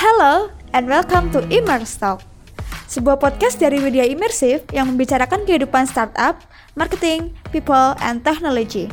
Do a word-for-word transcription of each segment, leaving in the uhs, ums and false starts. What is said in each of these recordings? Hello and welcome to ImmersTalk, sebuah podcast dari Widya Immersive yang membicarakan kehidupan startup, marketing, people, and technology.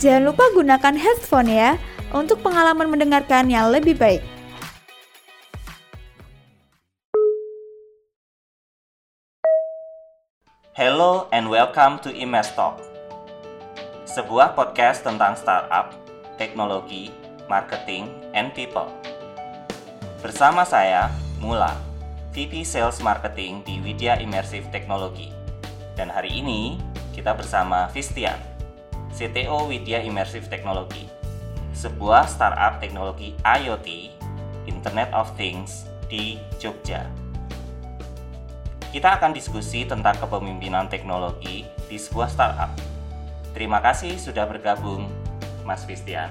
Jangan lupa gunakan headphone ya untuk pengalaman mendengarkan yang lebih baik. Hello and welcome to ImmersTalk, sebuah podcast tentang startup, teknologi, marketing, and people. Bersama saya, Mula, V P Sales Marketing di Widya Immersive Technology. Dan hari ini, kita bersama Fistian, C T O Widya Immersive Technology, sebuah startup teknologi I O T, Internet of Things, di Jogja. Kita akan diskusi tentang kepemimpinan teknologi di sebuah startup. Terima kasih sudah bergabung, Mas Fistian.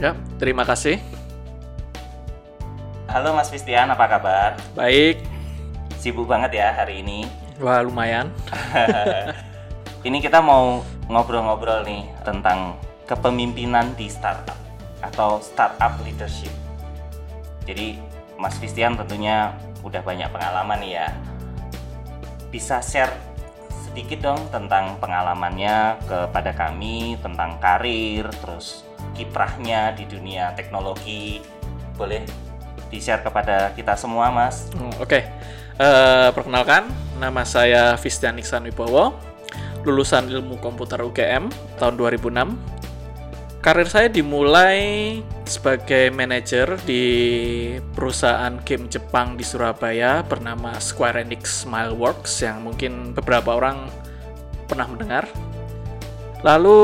Ya, terima kasih. Halo Mas Fistian, apa kabar? Baik. Sibuk banget ya hari ini? Wah, lumayan. Ini kita mau ngobrol-ngobrol nih tentang kepemimpinan di startup atau startup leadership. Jadi Mas Fistian tentunya udah banyak pengalaman nih ya. Bisa share sedikit dong tentang pengalamannya kepada kami, tentang karir, terus kiprahnya di dunia teknologi, boleh di-share kepada kita semua, Mas. Hmm, Oke, okay. uh, perkenalkan, nama saya Fistianik Sanwibowo, lulusan ilmu komputer U G M tahun dua ribu enam. Karir saya dimulai sebagai manajer di perusahaan game Jepang di Surabaya bernama Square Enix Smileworks yang mungkin beberapa orang pernah mendengar. Lalu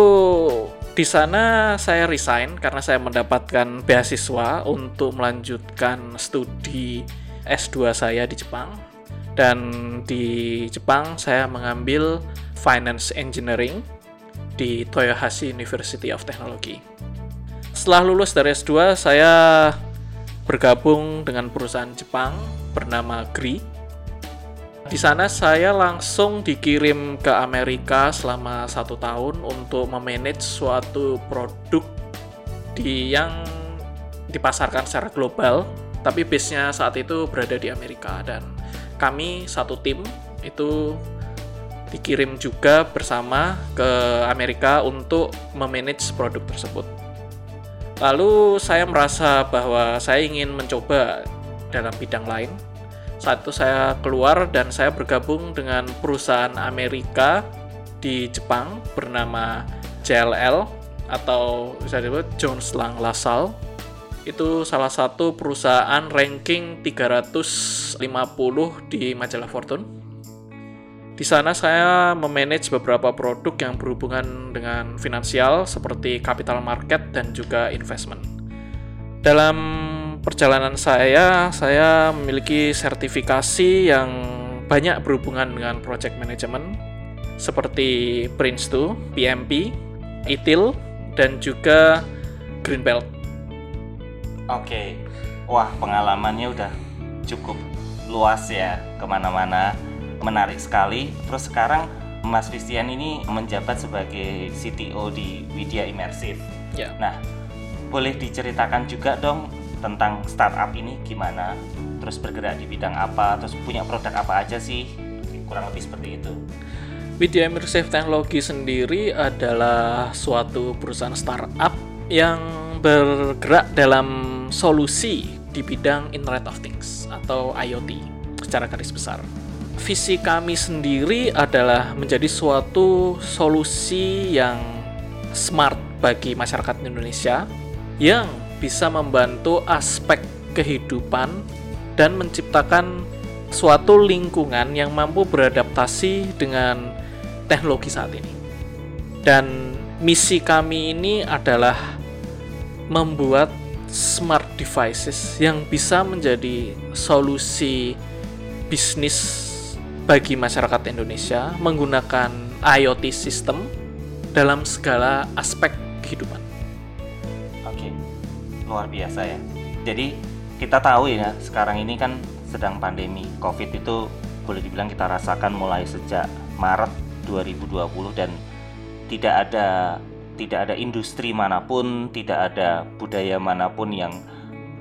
di sana saya resign karena saya mendapatkan beasiswa untuk melanjutkan studi S dua saya di Jepang. Dan di Jepang saya mengambil Finance Engineering di Toyohashi University of Technology. Setelah lulus dari S dua, saya bergabung dengan perusahaan Jepang bernama Green. Di sana saya langsung dikirim ke Amerika selama satu tahun untuk memanage suatu produk di yang dipasarkan secara global, tapi base-nya saat itu berada di Amerika. Dan kami satu tim itu dikirim juga bersama ke Amerika untuk memanage produk tersebut. Lalu saya merasa bahwa saya ingin mencoba dalam bidang lain. Saat itu saya keluar dan saya bergabung dengan perusahaan Amerika di Jepang bernama J L L atau bisa disebut Jones Lang LaSalle. Itu salah satu perusahaan ranking tiga ratus lima puluh di majalah Fortune. Di sana saya memanage beberapa produk yang berhubungan dengan finansial seperti capital market dan juga investment. Dalam perjalanan saya, saya memiliki sertifikasi yang banyak berhubungan dengan project management seperti Prince two, P M P, I T I L, dan juga Green Belt. Oke, wah pengalamannya udah cukup luas ya, kemana-mana, menarik sekali. Terus sekarang Mas Fistian ini menjabat sebagai C T O di Widya Immersive. Ya. Nah, boleh diceritakan juga dong tentang startup ini gimana, terus bergerak di bidang apa, terus punya produk apa aja sih, kurang lebih seperti itu. Widya Immersive Technology sendiri adalah suatu perusahaan startup yang bergerak dalam solusi di bidang Internet of Things atau I O T secara garis besar. Visi kami sendiri adalah menjadi suatu solusi yang smart bagi masyarakat Indonesia yang bisa membantu aspek kehidupan dan menciptakan suatu lingkungan yang mampu beradaptasi dengan teknologi saat ini. Dan misi kami ini adalah membuat smart devices yang bisa menjadi solusi bisnis bagi masyarakat Indonesia menggunakan I O T system dalam segala aspek kehidupan. Oke. Luar biasa ya. Jadi kita tahu ya sekarang ini kan sedang pandemi COVID, itu boleh dibilang kita rasakan mulai sejak Maret dua ribu dua puluh, dan tidak ada tidak ada industri manapun, tidak ada budaya manapun yang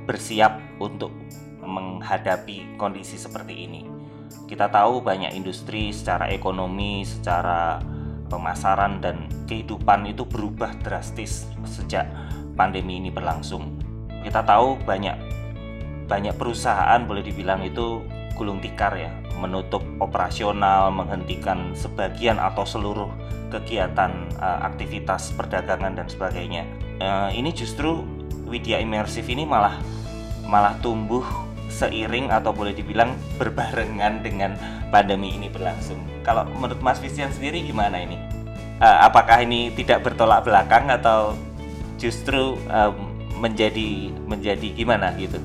bersiap untuk menghadapi kondisi seperti ini. Kita tahu banyak industri secara ekonomi, secara pemasaran dan kehidupan itu berubah drastis sejak pandemi ini berlangsung. Kita tahu banyak banyak perusahaan boleh dibilang itu gulung tikar ya, menutup operasional, menghentikan sebagian atau seluruh kegiatan, aktivitas perdagangan dan sebagainya. Ini justru Widya Immersive ini malah malah tumbuh seiring atau boleh dibilang berbarengan dengan pandemi ini berlangsung. Kalau menurut Mas Fistian sendiri gimana ini? Apakah ini tidak bertolak belakang atau justru menjadi menjadi gimana gitu?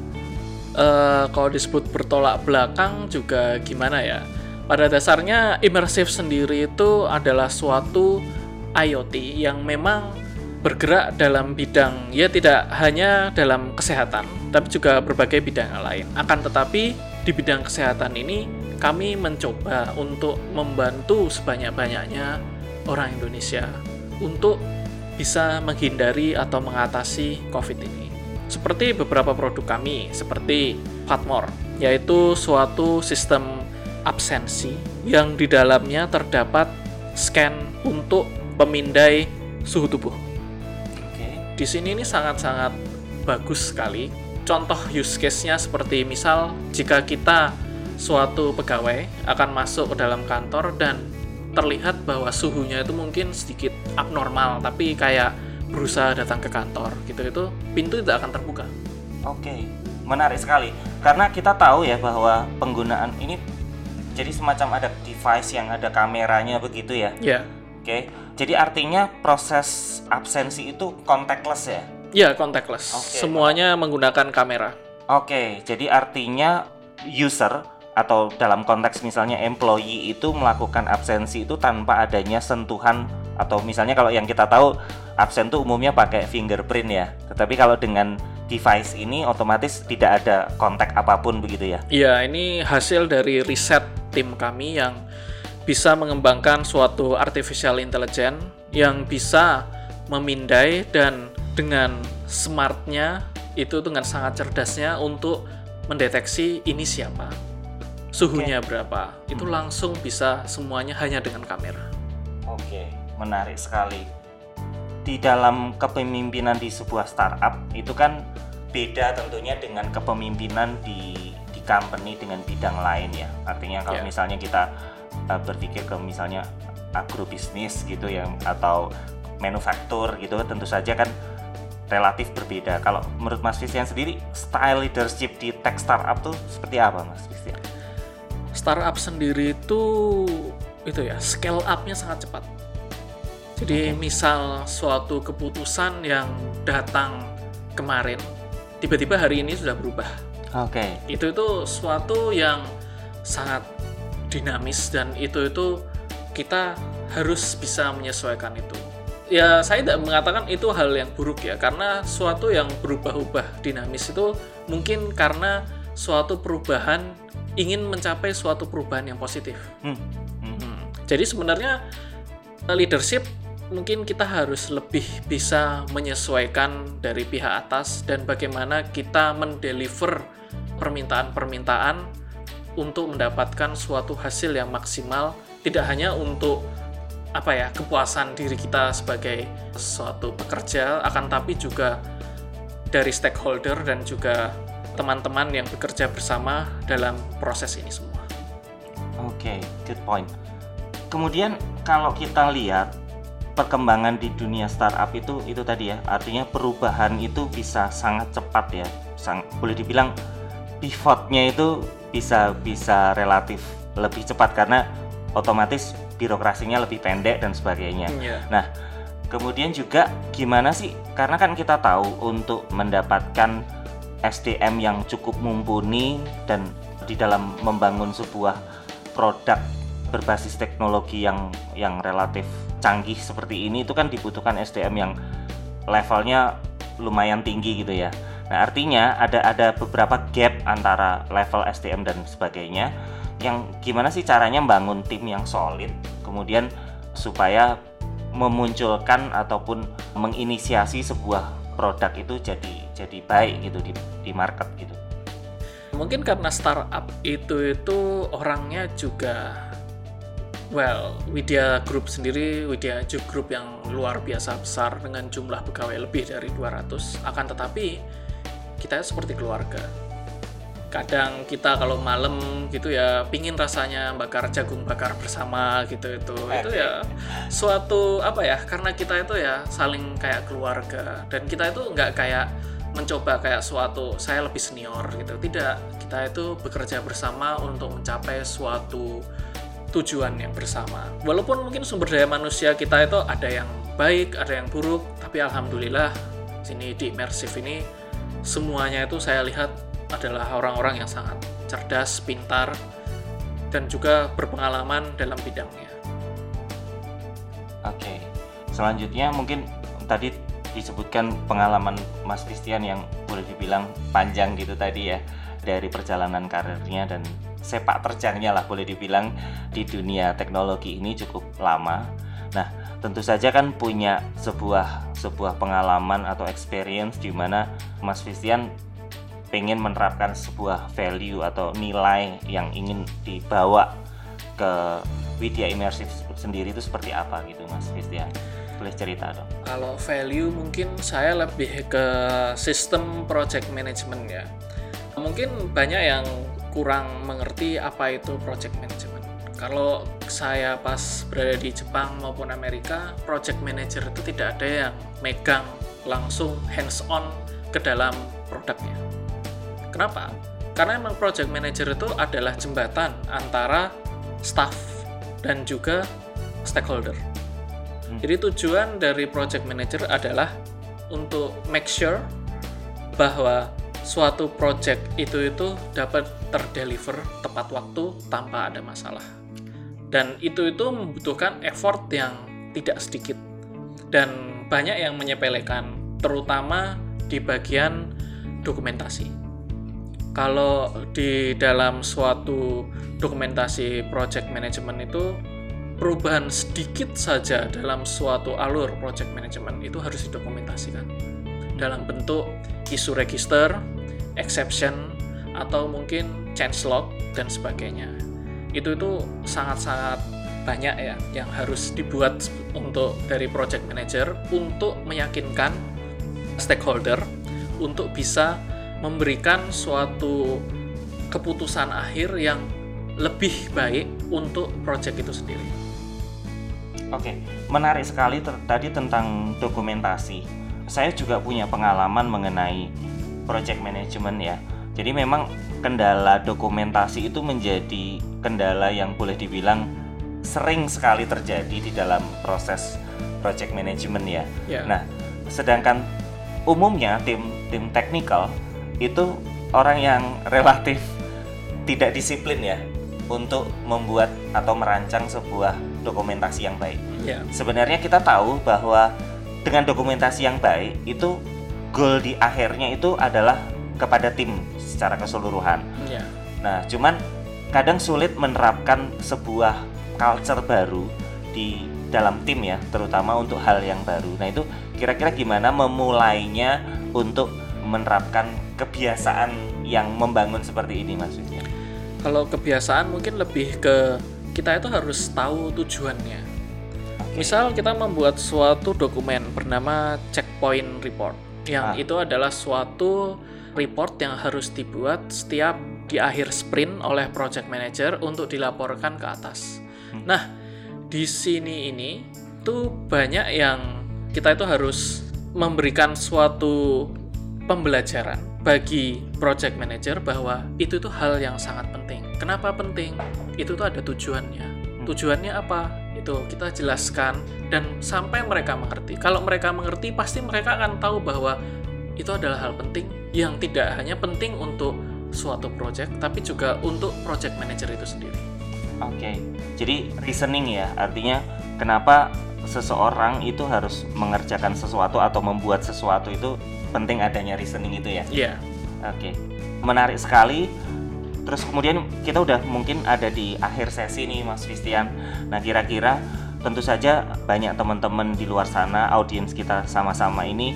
Uh, kalau disebut bertolak belakang juga gimana ya? Pada dasarnya immersive sendiri itu adalah suatu I O T yang memang bergerak dalam bidang, ya tidak hanya dalam kesehatan, tapi juga berbagai bidang lain. Akan tetapi di bidang kesehatan ini kami mencoba untuk membantu sebanyak-banyaknya orang Indonesia untuk bisa menghindari atau mengatasi COVID ini. Seperti beberapa produk kami, seperti Fatmore, yaitu suatu sistem absensi yang di dalamnya terdapat scan untuk pemindai suhu tubuh. Okay. Di sini ini sangat-sangat bagus sekali. Contoh use case-nya seperti misal jika kita suatu pegawai akan masuk ke dalam kantor dan terlihat bahwa suhunya itu mungkin sedikit abnormal, tapi kayak berusaha datang ke kantor gitu, itu pintu tidak akan terbuka. Oke, menarik sekali. Karena kita tahu ya bahwa penggunaan ini jadi semacam ada device yang ada kameranya begitu ya. Iya. Yeah. Oke. Jadi artinya proses absensi itu contactless ya? Iya, yeah, contactless. Okay. Semuanya menggunakan kamera. Oke, jadi artinya user atau dalam konteks misalnya employee itu melakukan absensi itu tanpa adanya sentuhan, atau misalnya kalau yang kita tahu absen itu umumnya pakai fingerprint ya, tetapi kalau dengan device ini otomatis tidak ada kontak apapun begitu ya? Iya, ini hasil dari riset tim kami yang bisa mengembangkan suatu artificial intelligence yang bisa memindai dan dengan smartnya itu dengan sangat cerdasnya untuk mendeteksi ini siapa, suhunya okay. berapa, itu hmm. langsung bisa semuanya hanya dengan kamera. Oke, okay. Menarik sekali. Di dalam kepemimpinan di sebuah startup itu kan beda tentunya dengan kepemimpinan di di company dengan bidang lain ya. Artinya kalau yeah. misalnya kita uh, berpikir ke misalnya agrobisnis gitu ya, atau manufaktur gitu, tentu saja kan relatif berbeda. Kalau menurut Mas Fistian sendiri, style leadership di tech startup tuh seperti apa Mas Fistian? Startup sendiri itu itu ya scale up-nya sangat cepat. Jadi misal suatu keputusan yang datang kemarin, tiba-tiba hari ini sudah berubah. Oke. Okay. Itu itu suatu yang sangat dinamis dan itu itu kita harus bisa menyesuaikan itu. Ya saya tidak mengatakan itu hal yang buruk ya, karena suatu yang berubah-ubah dinamis itu mungkin karena suatu perubahan ingin mencapai suatu perubahan yang positif. Hmm. Hmm. Jadi sebenarnya leadership mungkin kita harus lebih bisa menyesuaikan dari pihak atas dan bagaimana kita mendeliver permintaan-permintaan untuk mendapatkan suatu hasil yang maksimal, tidak hanya untuk apa ya, kepuasan diri kita sebagai suatu pekerja, akan tapi juga dari stakeholder dan juga teman-teman yang bekerja bersama dalam proses ini semua. Oke, okay, good point. Kemudian kalau kita lihat perkembangan di dunia startup itu itu tadi ya, artinya perubahan itu bisa sangat cepat ya, sang, boleh dibilang pivotnya itu bisa bisa relatif lebih cepat karena otomatis birokrasinya lebih pendek dan sebagainya. Yeah. Nah, kemudian juga gimana sih, karena kan kita tahu untuk mendapatkan S D M yang cukup mumpuni dan di dalam membangun sebuah produk berbasis teknologi yang yang relatif canggih seperti ini itu kan dibutuhkan S D M yang levelnya lumayan tinggi gitu ya. Nah, artinya ada ada beberapa gap antara level S D M dan sebagainya. Yang gimana sih caranya membangun tim yang solid, kemudian supaya memunculkan ataupun menginisiasi sebuah produk itu jadi jadi baik gitu di di market gitu. Mungkin karena startup itu itu orangnya juga, well, Widya Group sendiri, Widya Group yang luar biasa besar dengan jumlah pegawai lebih dari dua ratus. Akan tetapi kita seperti keluarga. Kadang kita kalau malam gitu ya pingin rasanya bakar jagung bakar bersama gitu itu itu ya suatu apa ya, karena kita itu ya saling kayak keluarga, dan kita itu nggak kayak mencoba kayak suatu saya lebih senior gitu, tidak, kita itu bekerja bersama untuk mencapai suatu tujuan yang bersama. Walaupun mungkin sumber daya manusia kita itu ada yang baik ada yang buruk, tapi alhamdulillah sini di Immersive ini semuanya itu saya lihat adalah orang-orang yang sangat cerdas, pintar, dan juga berpengalaman dalam bidangnya. Oke, selanjutnya mungkin tadi disebutkan pengalaman Mas Christian yang boleh dibilang panjang gitu tadi ya, dari perjalanan karirnya dan sepak terjangnya lah boleh dibilang di dunia teknologi ini cukup lama. Nah, tentu saja kan punya sebuah sebuah pengalaman atau experience di mana Mas Christian pengen menerapkan sebuah value atau nilai yang ingin dibawa ke Widya Immersive sendiri itu seperti apa gitu Mas Christian, boleh cerita dong? Kalau value mungkin saya lebih ke sistem project management ya. Mungkin banyak yang kurang mengerti apa itu project management. Kalau saya pas berada di Jepang maupun Amerika, project manager itu tidak ada yang megang langsung hands on ke dalam produknya. Kenapa? Karena emang project manager itu adalah jembatan antara staff dan juga stakeholder. Hmm. Jadi tujuan dari project manager adalah untuk make sure bahwa suatu project itu itu dapat terdeliver tepat waktu tanpa ada masalah. Dan itu itu membutuhkan effort yang tidak sedikit. Dan banyak yang menyepelekan, terutama di bagian dokumentasi. Kalau di dalam suatu dokumentasi project management itu, perubahan sedikit saja dalam suatu alur project management itu harus didokumentasikan dalam bentuk issue register, exception, atau mungkin change log dan sebagainya. Itu itu sangat-sangat banyak ya yang harus dibuat untuk dari project manager untuk meyakinkan stakeholder untuk bisa memberikan suatu keputusan akhir yang lebih baik untuk proyek itu sendiri. Oke, menarik sekali ter- tadi tentang dokumentasi. Saya juga punya pengalaman mengenai project management ya. Jadi memang kendala dokumentasi itu menjadi kendala yang boleh dibilang sering sekali terjadi di dalam proses project management ya. Yeah. Nah, sedangkan umumnya tim tim teknikal itu orang yang relatif tidak disiplin ya untuk membuat atau merancang sebuah dokumentasi yang baik. Yeah. Sebenarnya kita tahu bahwa dengan dokumentasi yang baik itu goal di akhirnya itu adalah kepada tim secara keseluruhan. Yeah. Nah, cuman kadang sulit menerapkan sebuah culture baru di dalam tim ya, terutama untuk hal yang baru. Nah, itu kira-kira gimana memulainya untuk menerapkan kebiasaan yang membangun seperti ini maksudnya? Kalau kebiasaan mungkin lebih ke kita itu harus tahu tujuannya. Okay. Misal kita membuat suatu dokumen bernama checkpoint report, yang ah. itu adalah suatu report yang harus dibuat setiap di akhir sprint oleh project manager untuk dilaporkan ke atas. Hmm. Nah, di sini ini tuh banyak yang kita itu harus memberikan suatu pembelajaran bagi project manager bahwa itu tuh hal yang sangat penting. Kenapa penting? Itu tuh ada tujuannya. Tujuannya apa? Itu kita jelaskan dan sampai mereka mengerti. Kalau mereka mengerti, pasti mereka akan tahu bahwa itu adalah hal penting yang tidak hanya penting untuk suatu project, tapi juga untuk project manager itu sendiri. Oke, okay. Jadi reasoning ya, artinya kenapa seseorang itu harus mengerjakan sesuatu atau membuat sesuatu itu penting adanya reasoning itu ya. Iya. Yeah. Oke. Okay. Menarik sekali. Terus kemudian kita udah mungkin ada di akhir sesi nih Mas Christian. Nah, kira-kira tentu saja banyak teman-teman di luar sana, audiens kita sama-sama ini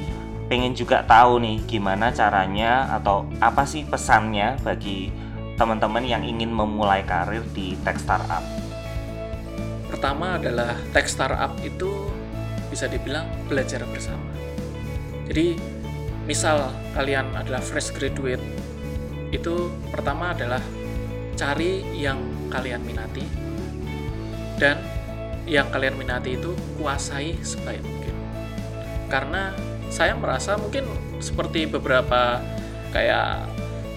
pengen juga tahu nih gimana caranya atau apa sih pesannya bagi teman-teman yang ingin memulai karir di tech startup. Pertama adalah tech startup itu bisa dibilang belajar bersama. Jadi misal kalian adalah fresh graduate, itu pertama adalah cari yang kalian minati, dan yang kalian minati itu kuasai sebaik mungkin. Karena saya merasa mungkin seperti beberapa kayak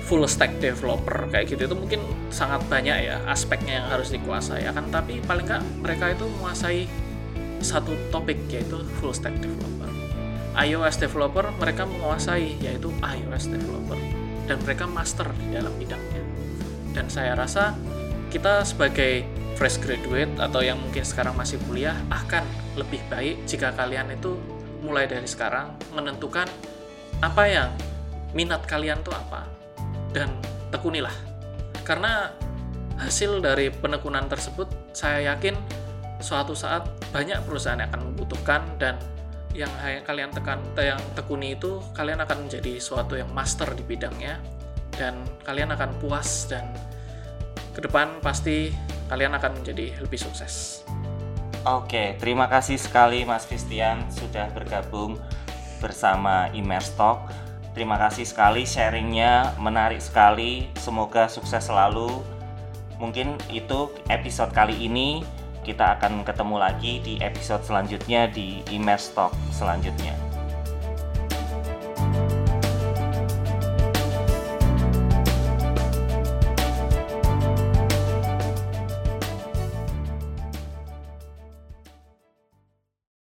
full stack developer kayak gitu itu mungkin sangat banyak ya aspeknya yang harus dikuasai, akan tapi paling nggak mereka itu menguasai satu topik yaitu full stack developer. iOS developer mereka menguasai yaitu iOS developer, dan mereka master di dalam bidangnya. Dan saya rasa kita sebagai fresh graduate atau yang mungkin sekarang masih kuliah akan lebih baik jika kalian itu mulai dari sekarang menentukan apa yang minat kalian tuh apa, dan tekunilah. Karena hasil dari penekunan tersebut saya yakin suatu saat banyak perusahaan yang akan membutuhkan, dan yang kalian tekan, yang tekuni itu kalian akan menjadi suatu yang master di bidangnya, dan kalian akan puas, dan ke depan pasti kalian akan menjadi lebih sukses. Oke, terima kasih sekali Mas Fistian sudah bergabung bersama ImmersTalk. Terima kasih sekali sharingnya, menarik sekali. Semoga sukses selalu. Mungkin itu episode kali ini. Kita akan ketemu lagi di episode selanjutnya di ImmersTalk selanjutnya.